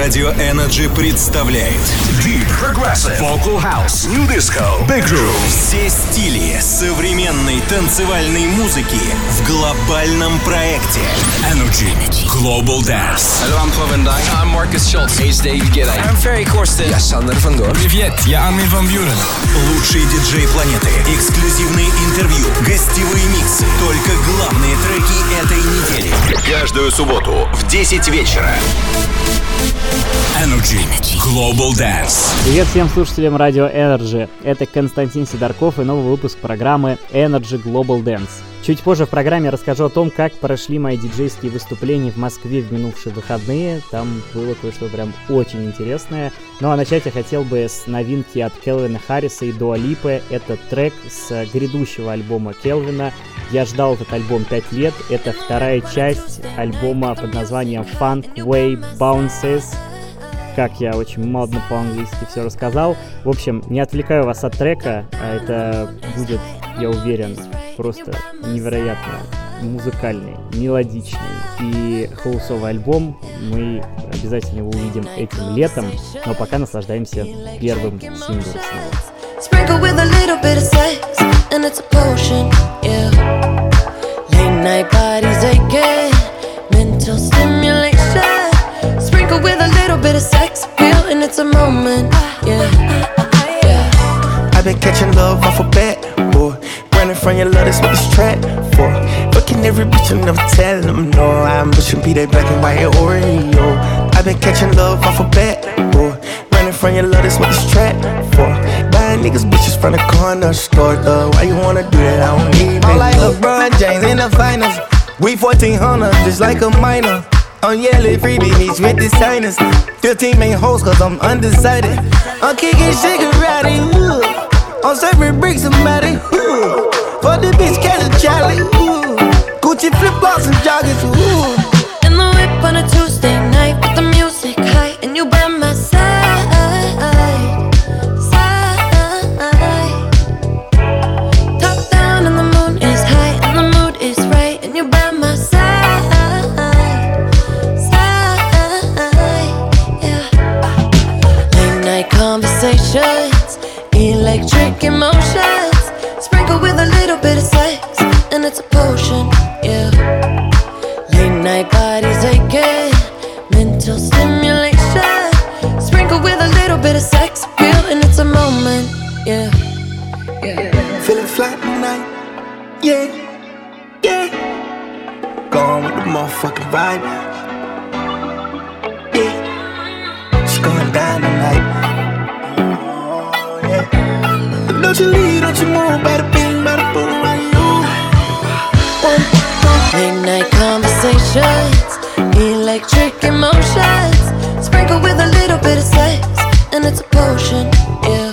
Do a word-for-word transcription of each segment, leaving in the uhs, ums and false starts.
Радио Energy представляет Deep Progressive, Vocal House, New Disco, Big Groove. Все стили современной танцевальной музыки в глобальном проекте Energy Global Dance. Hello, I'm Kelvin Dye. I'm Marcus Schulz. Hey, David Guetta. I'm Ferry Corsten. Я Сандер Ван Дор. Привет, я Армин ван Бюрен. Лучшие диджеи планеты, эксклюзивные интервью, гостевые миксы. Только главные треки этой недели. Каждую субботу в десять вечера. Energy Global Dance. Привет всем слушателям радио Energy. Это Константин Сидорков и новый выпуск программы Energy Global Dance. Чуть позже в программе расскажу о том, как прошли мои диджейские выступления в Москве в минувшие выходные. Там было кое-что прям очень интересное. Ну а начать я хотел бы с новинки от Келвина Харриса и Дуа Липы. Это трек с грядущего альбома Келвина. Я ждал этот альбом пять лет. Это вторая часть альбома под названием Funk Wave Bounces. Как я очень модно по-английски все рассказал. В общем, не отвлекаю вас от трека. А это будет, я уверен, просто невероятно музыкальный, мелодичный и хаусовый альбом. Мы обязательно его увидим этим летом, но пока наслаждаемся первым синглом снова. Running from your love, that's what it's trapped for. Fucking every bitch, I'm never telling them no. I'm pushing be that black and white Oreo. I've been catching love off a bat, boy. Running from your love, that's what it's trapped for. Buying niggas bitches from the corner store, though. Why you wanna do that? I don't need it. I'm like LeBron James in the finals. We fourteen hundred, just like a minor. I'm yelling freebie needs with the sinus. Fifteen main hoes, cause I'm undecided. I'm kicking cigarette, ooh. I'm serving bricks, somebody, ooh. For the bitch, catch a Charlie, ooh. Gucci flip-flops and joggers, ooh. In the whip on a Tuesday night with the music high, and you by my side, side. Top down and the moon is high, and the mood is right, and you by my side, side, yeah. Late night conversations, electric emotions, sprinkled with a little bit of sex, and it's a potion, yeah. Late night bodies aching, mental stimulation, sprinkled with a little bit of sex appeal, and it's a moment, yeah, yeah. Feeling fly tonight, yeah, yeah. Gone with the motherfucking vibe, yeah. It's going down tonight. Don't you leave, don't you move, bada bing, bada boom, I know. Late night conversations, electric emotions, sprinkled with a little bit of sex, and it's a potion, yeah.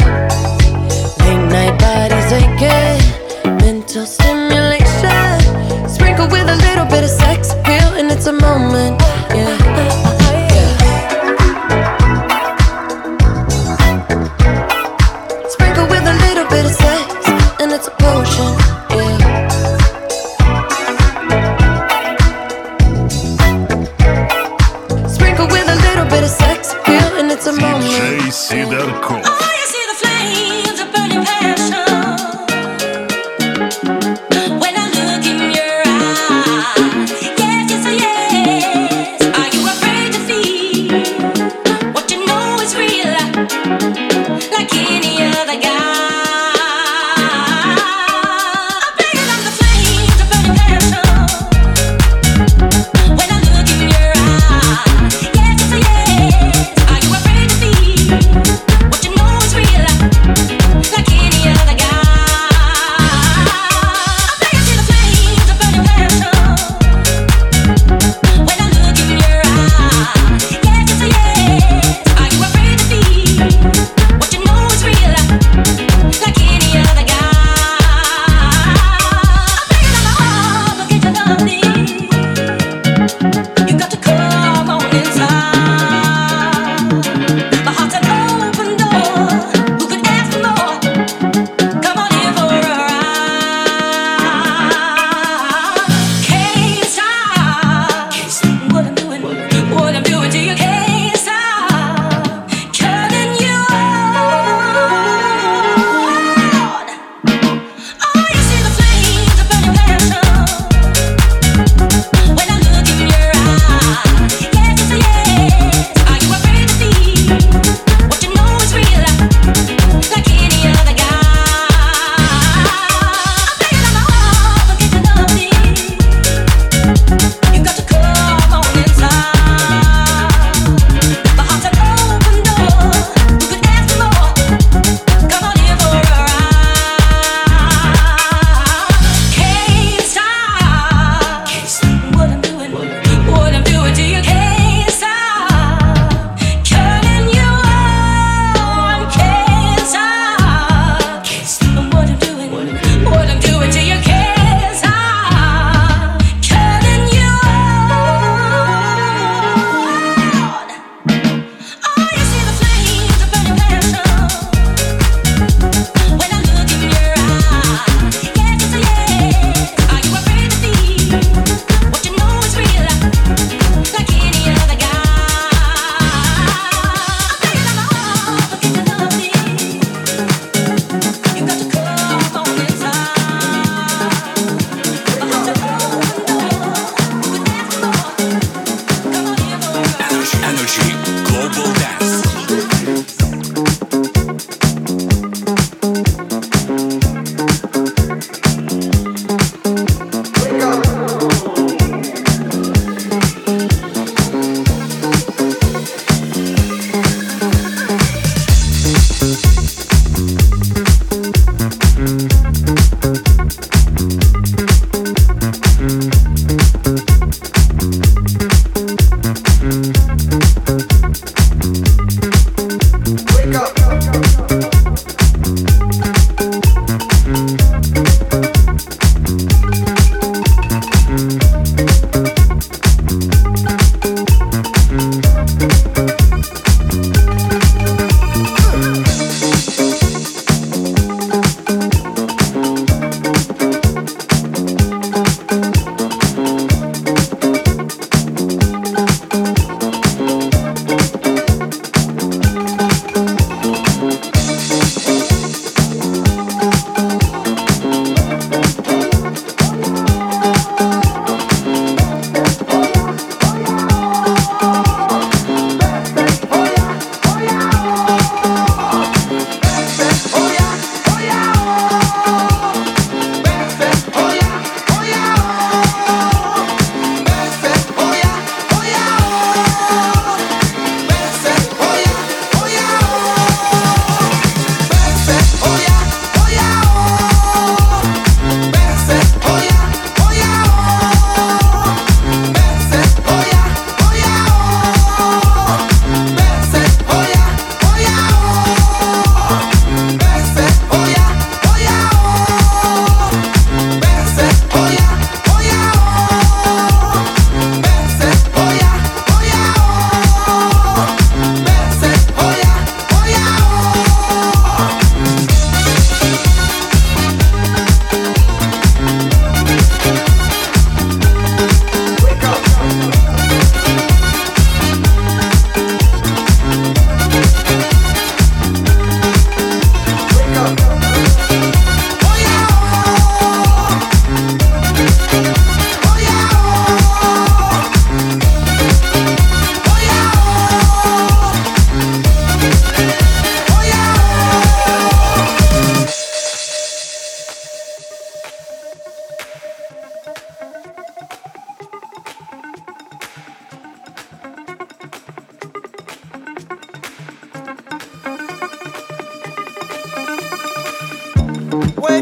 Late night bodies aching, mental stimulation, sprinkled with a little bit of sex appeal, and it's a moment, yeah. What you know? Energy Global Dance. We're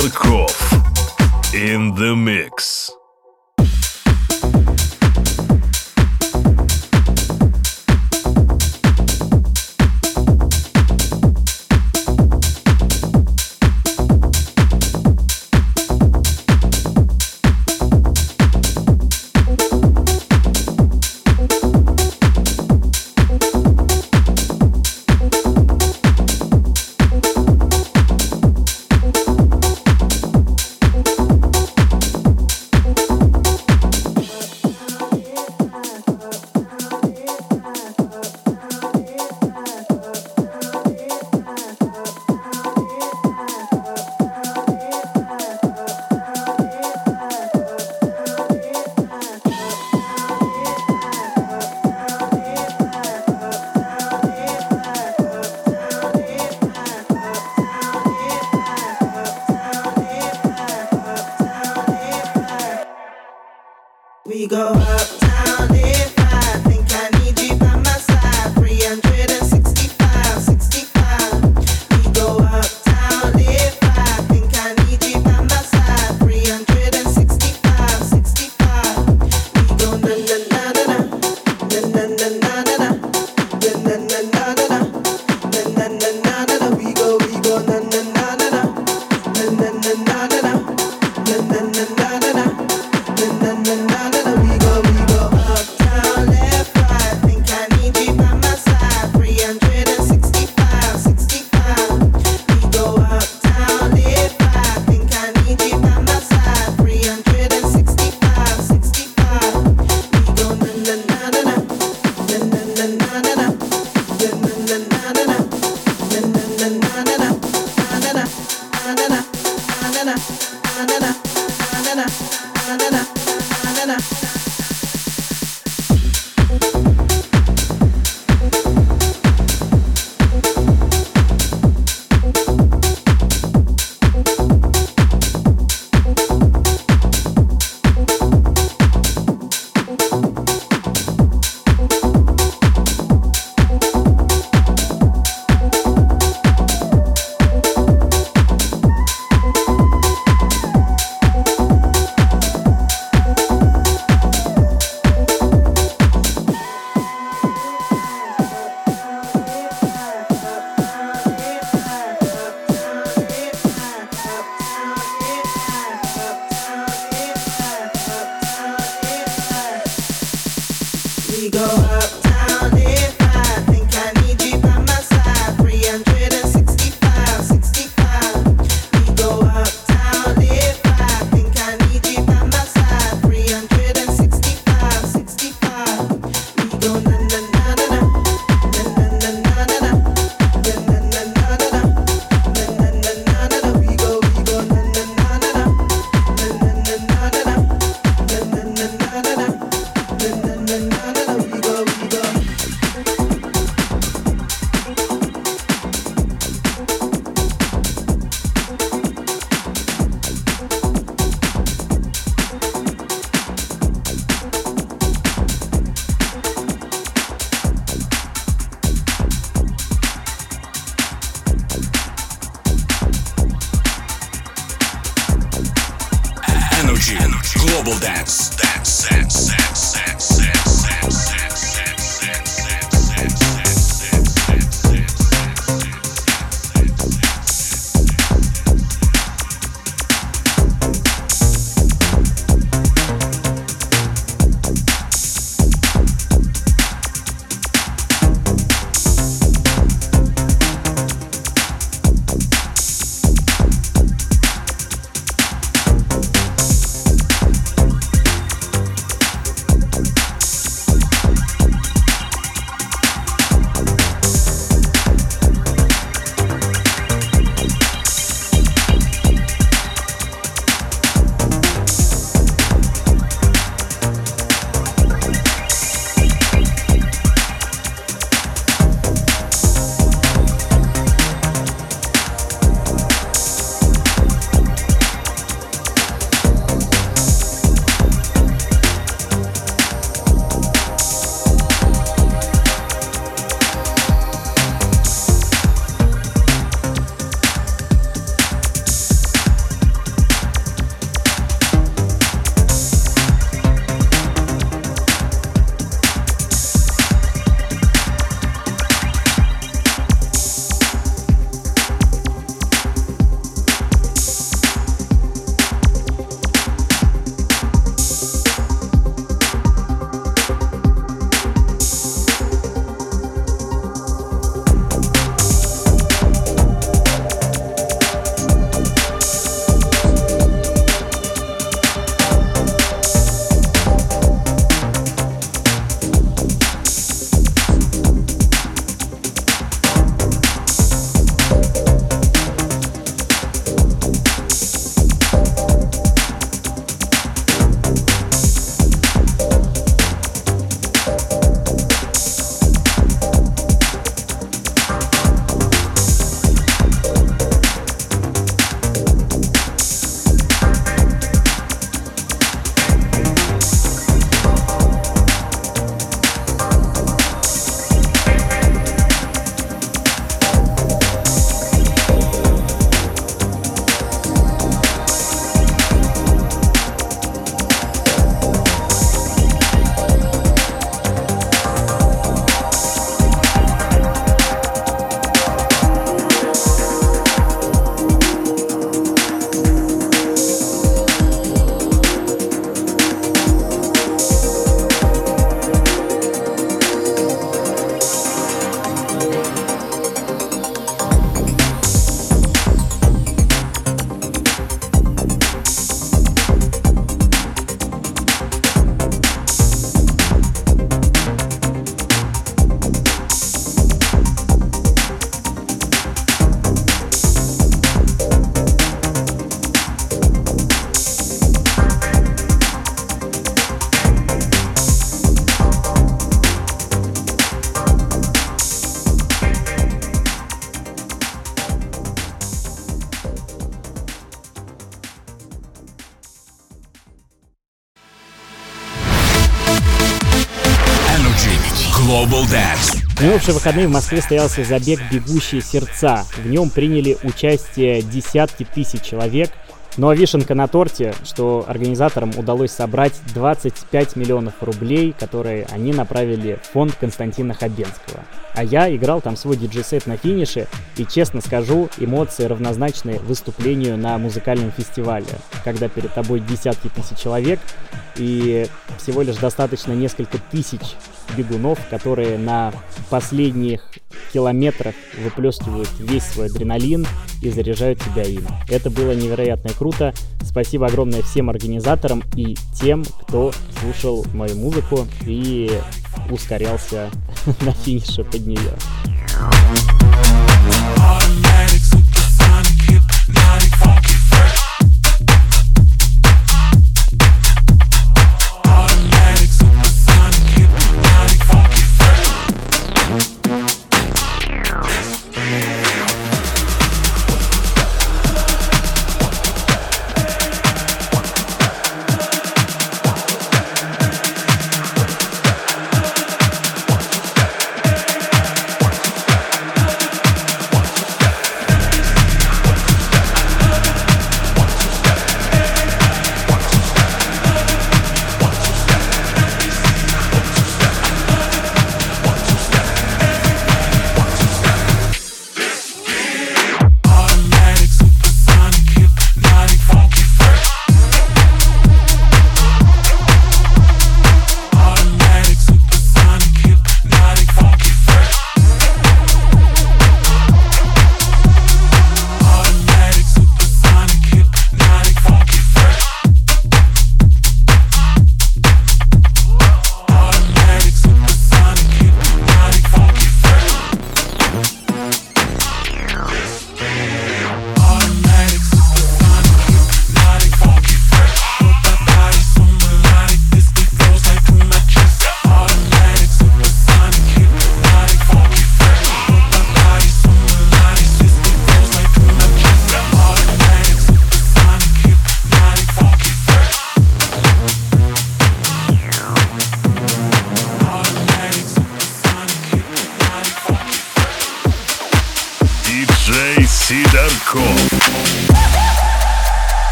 Сидорков in the mix. Global Dance. В минувшие выходные в Москве состоялся забег «Бегущие сердца». В нем приняли участие десятки тысяч человек. Но вишенка на торте, что организаторам удалось собрать двадцать пять миллионов рублей, которые они направили в фонд Константина Хабенского. А я играл там свой диджей-сет на финише, и, честно скажу, эмоции равнозначны выступлению на музыкальном фестивале, когда перед тобой десятки тысяч человек, и всего лишь достаточно несколько тысяч бегунов, которые на последних километрах выплескивают весь свой адреналин и заряжают тебя им. Это было невероятно круто. Спасибо огромное всем организаторам и тем, кто слушал мою музыку и ускорялся на финише под нее.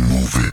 Move it.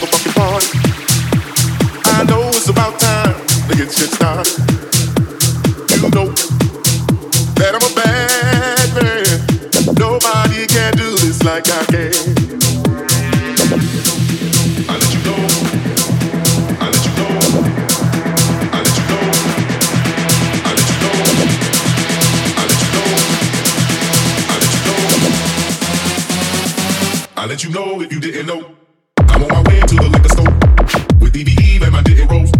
have a fucking party. I know it's about time to get shit started. You know that I'm a bad man. Nobody can do this like I can. I'll let you know if you didn't know. I'm on my way to the liquor store with D V E and my dick and rolls.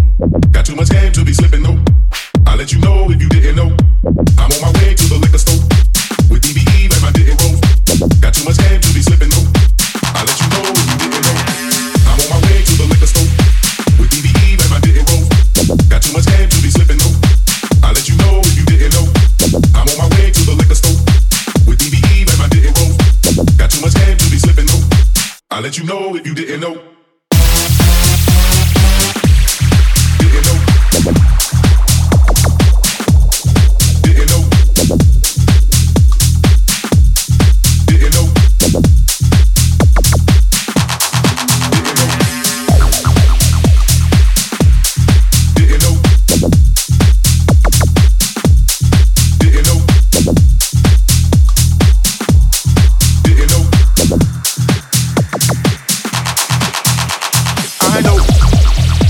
Got too much game to be slipping though. I'll let you know if you didn't know. I'm on my way to the liquor store with D V E and my dick and rolls. Got too much game to be slipping though. I'll let you know if you didn't know. I'm on my way to the liquor store with D V E and my dick and rolls. Got too much game to be slipping though. I'll let you know if you didn't know. I'm on my way to the liquor store with D V E and my dick and rolls. Got too much game to be slipping. I'll let you know if you didn't know. Didn't know. Didn't know. Didn't know. Didn't know. Didn't know. Didn't know. Didn't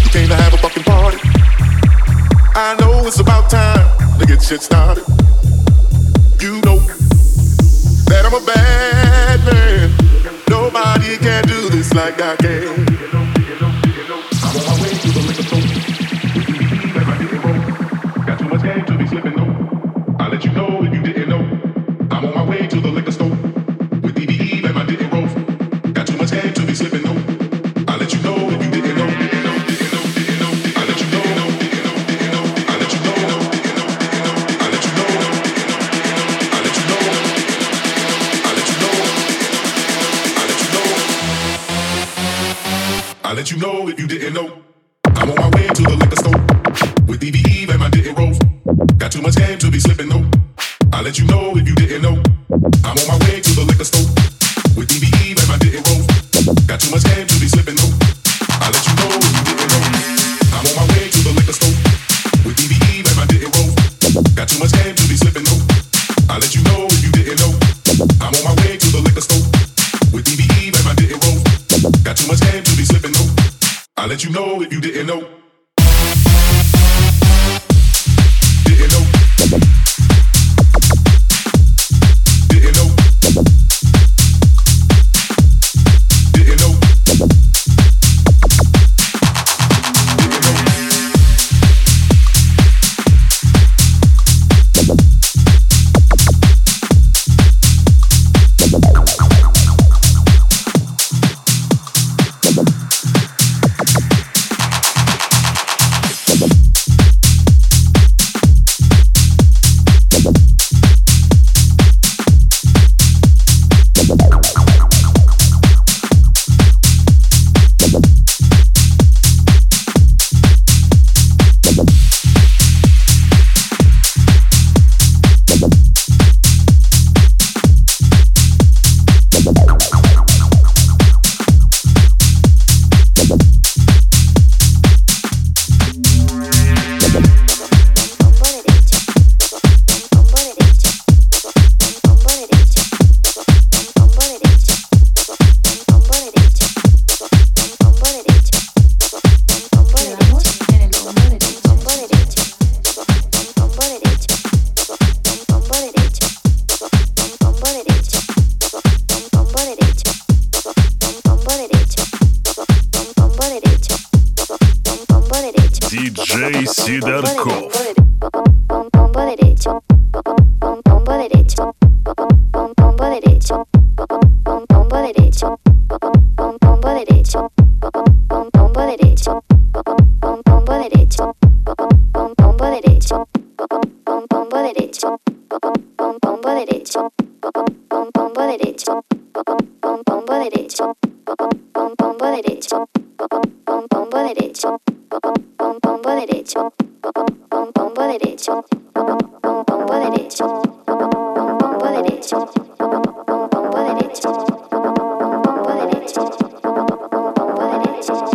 know. I know it's about time to get shit started. You know that I'm a bad man. Nobody can do this like I can. I'm on my way to the liquor store. Got too much game to be slipping though. I'll let you know if you didn't know. I'm on my way to the liquor store with D V E and my dick and rolls. Got too much game to be slipping though. I'll let you know if you didn't know. I'll let you know if you didn't know. I'm on my way to the liquor store with D V E and my dick and rolls. Got too much game to be slipping though. I'll let you know if you didn't know. I'm on my way to the liquor store with D V E and my dick and rolls. Got too much game to be slipping though. I'll let you know if you didn't know. I'm on my way to the liquor store with D V E and my dick and rolls. Got too much game to be slipping though. I'll let you know if you didn't know. I'm on my way to the liquor store with D V E and my dick and rolls. Got too much game to be slipping though. I'll let you know if you didn't know. Didn't know. Didn't know. Didn't know. What it is.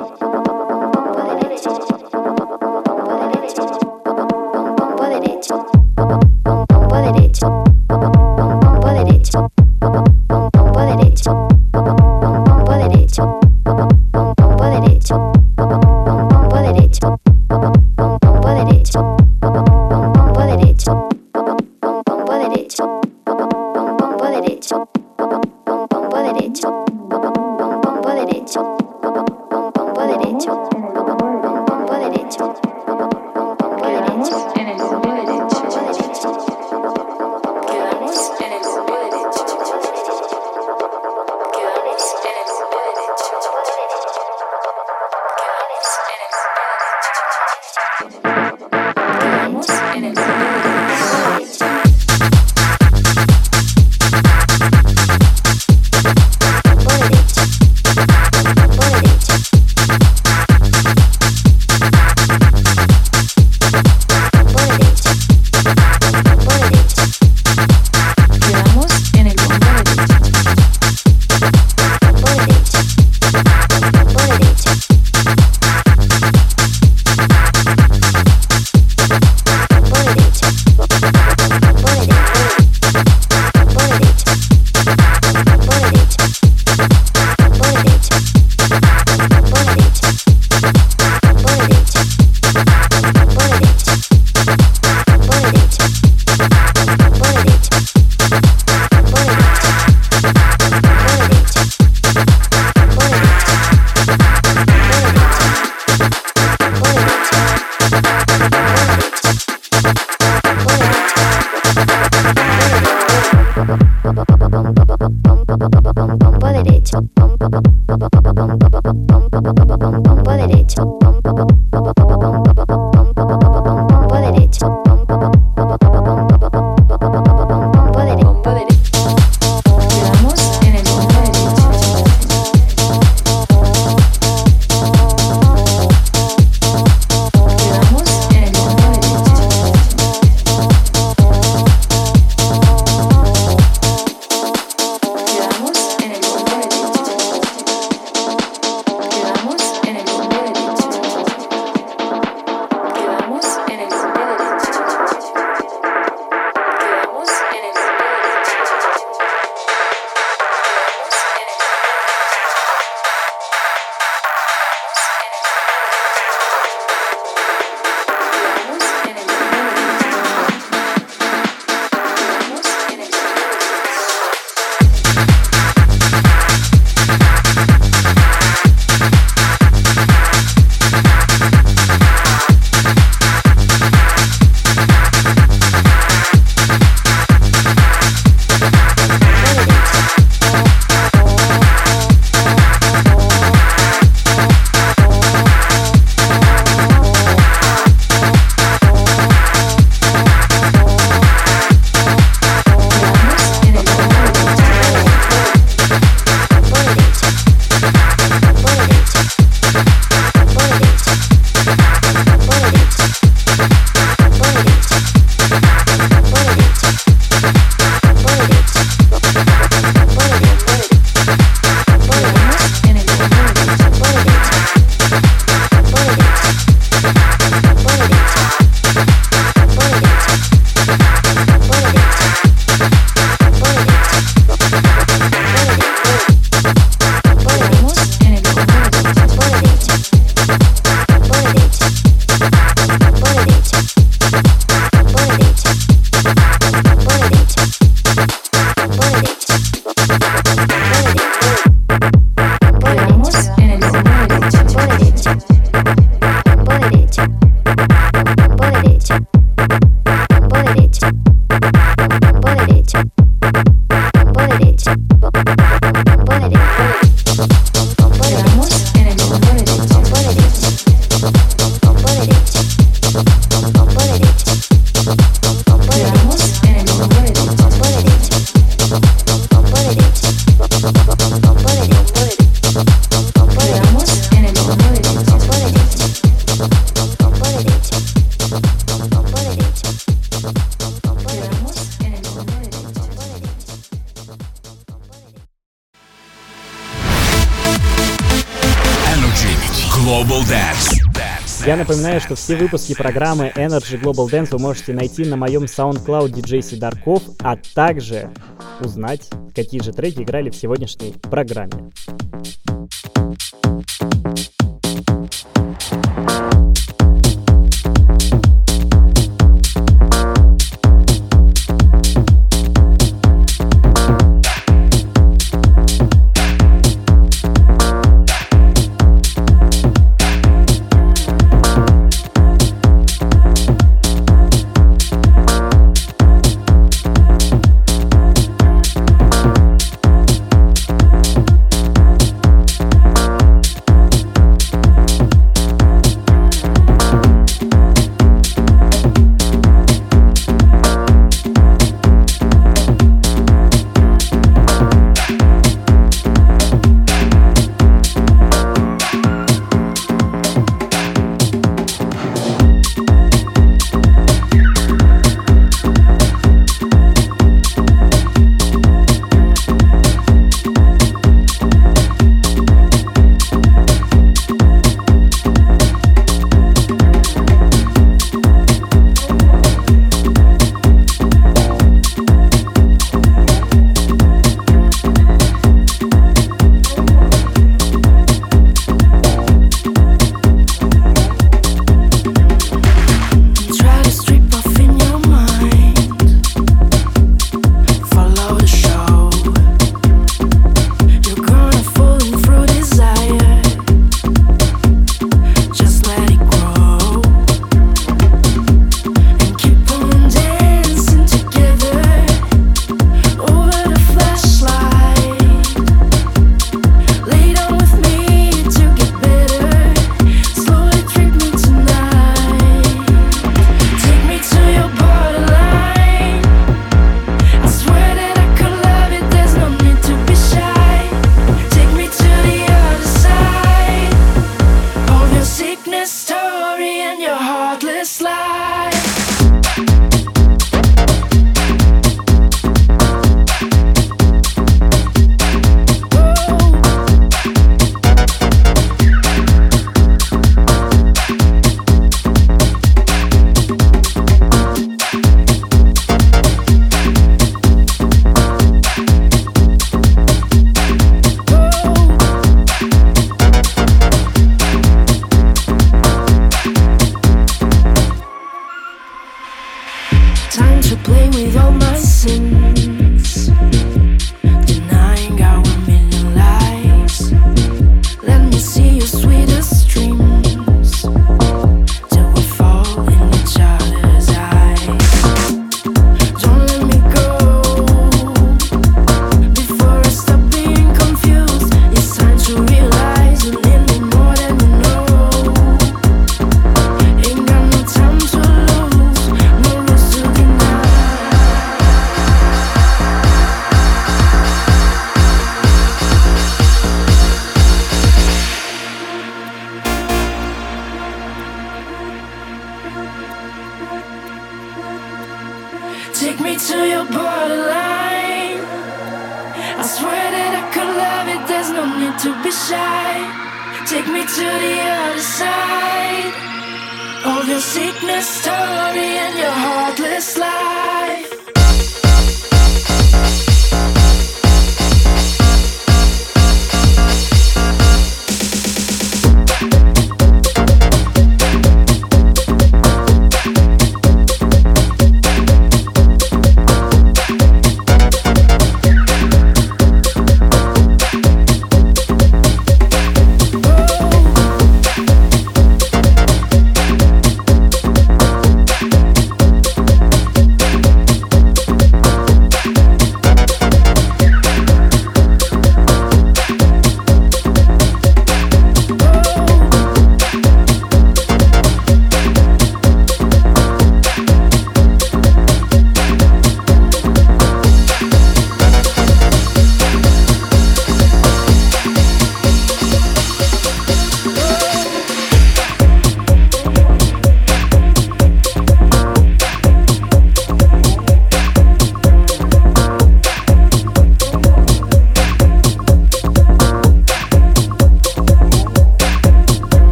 Я напоминаю, что все выпуски программы Energy Global Dance вы можете найти на моем SoundCloud диджей Сидорков, а также узнать, какие же треки играли в сегодняшней программе. heartless life.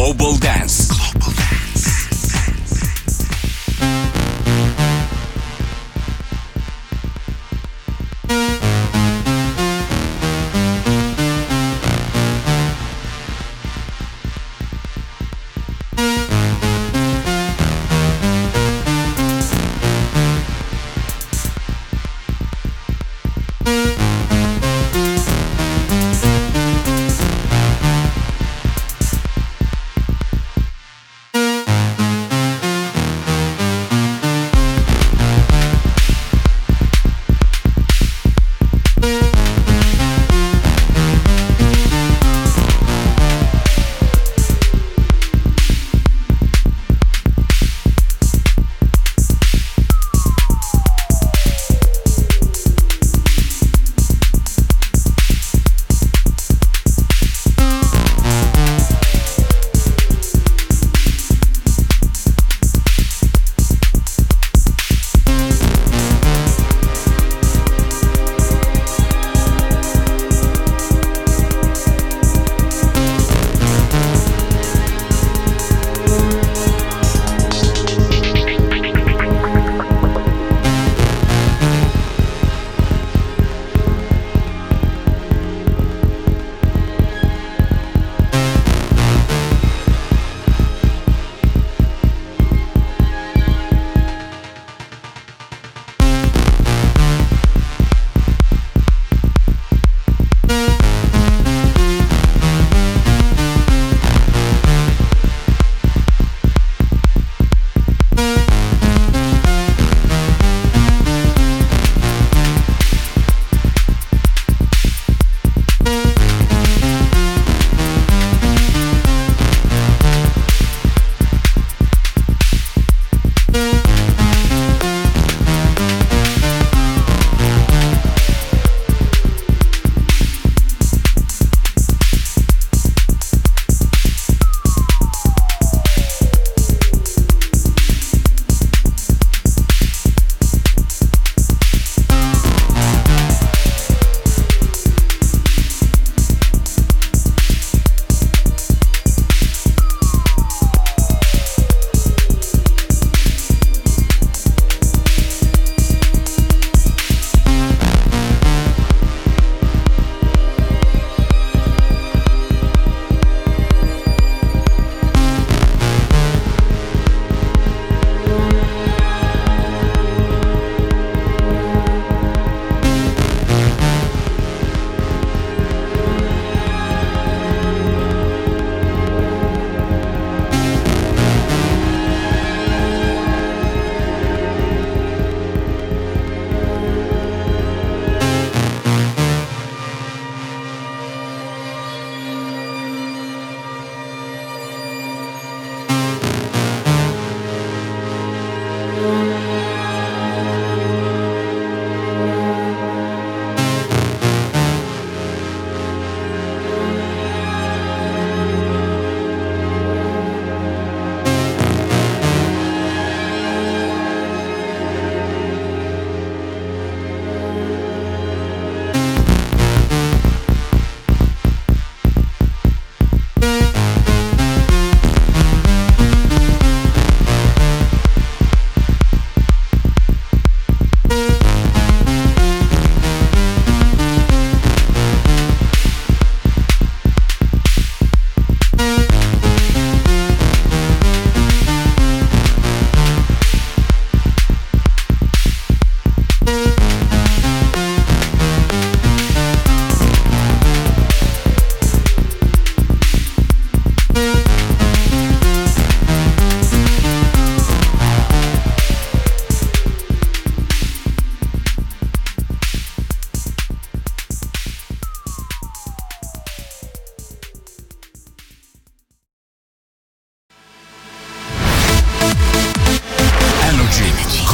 Global Dance.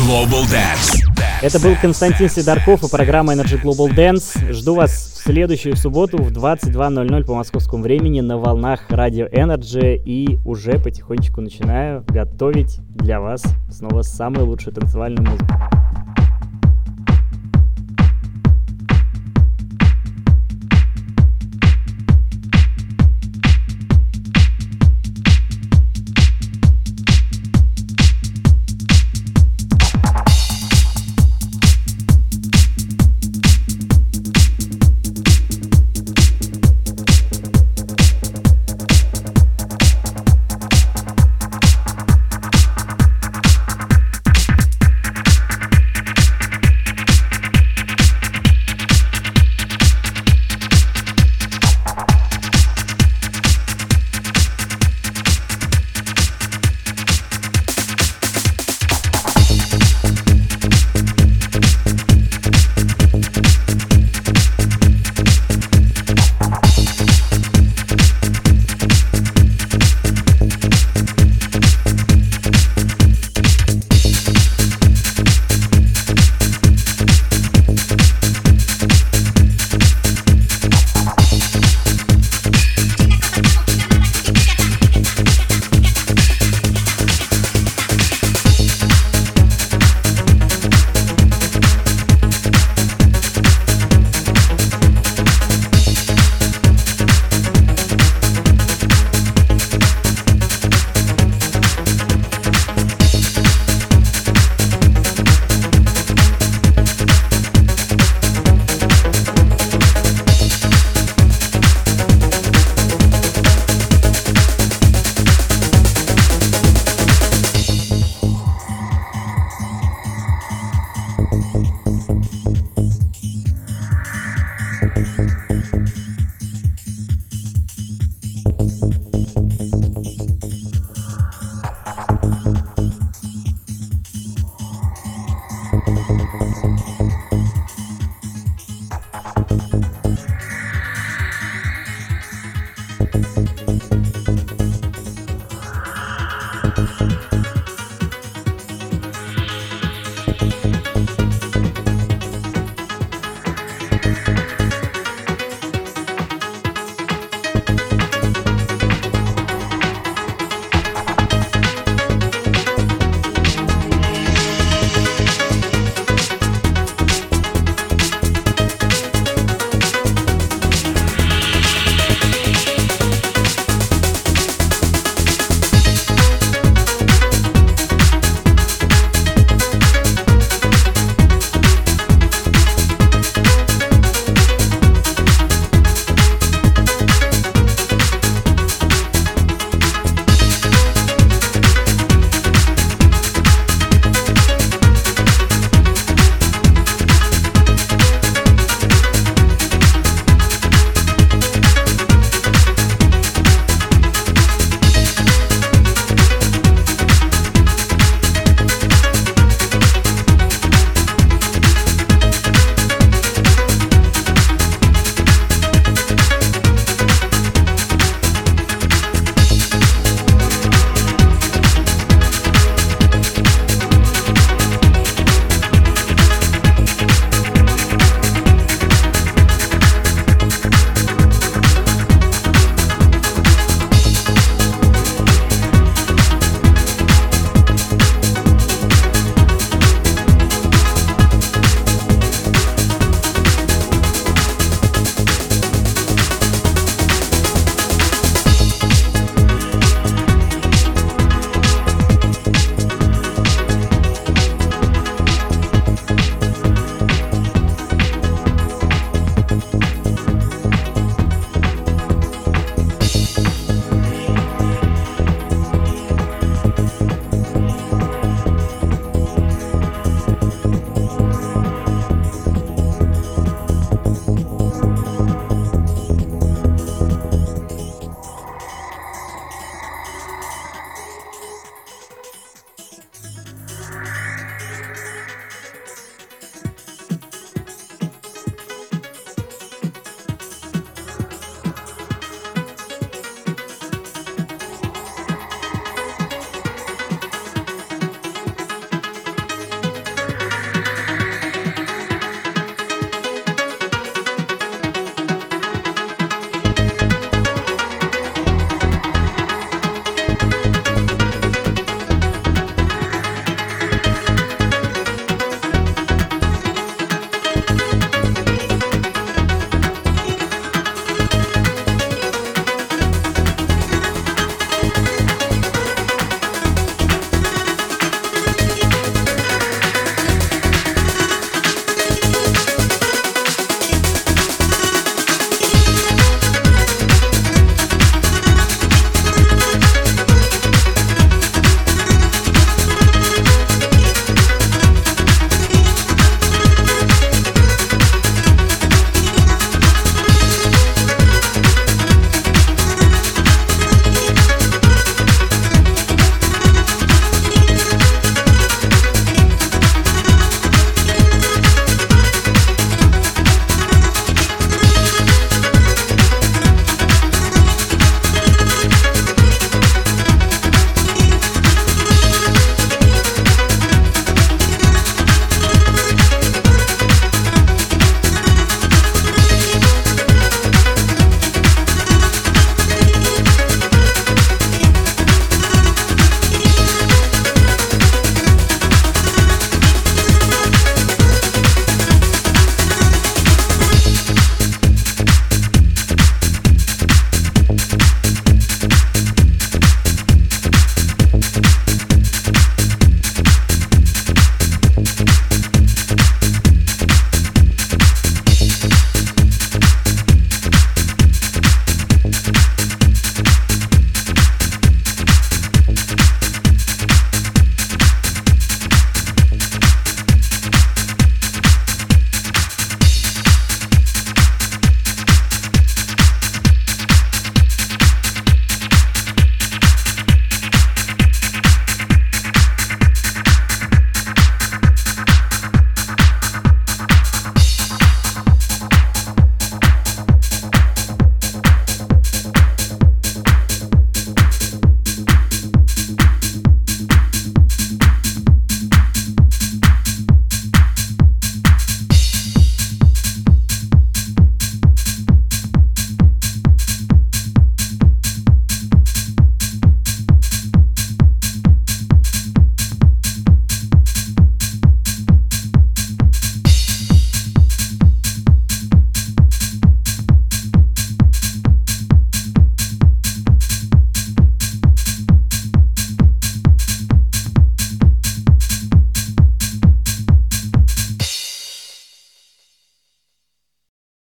Global Dance. Это был Константин Сидорков и программа Energy Global Dance. Жду вас в следующую субботу в двадцать два ноль ноль по московскому времени на волнах радио Energy. И уже потихонечку начинаю готовить для вас снова самую лучшую танцевальную музыку.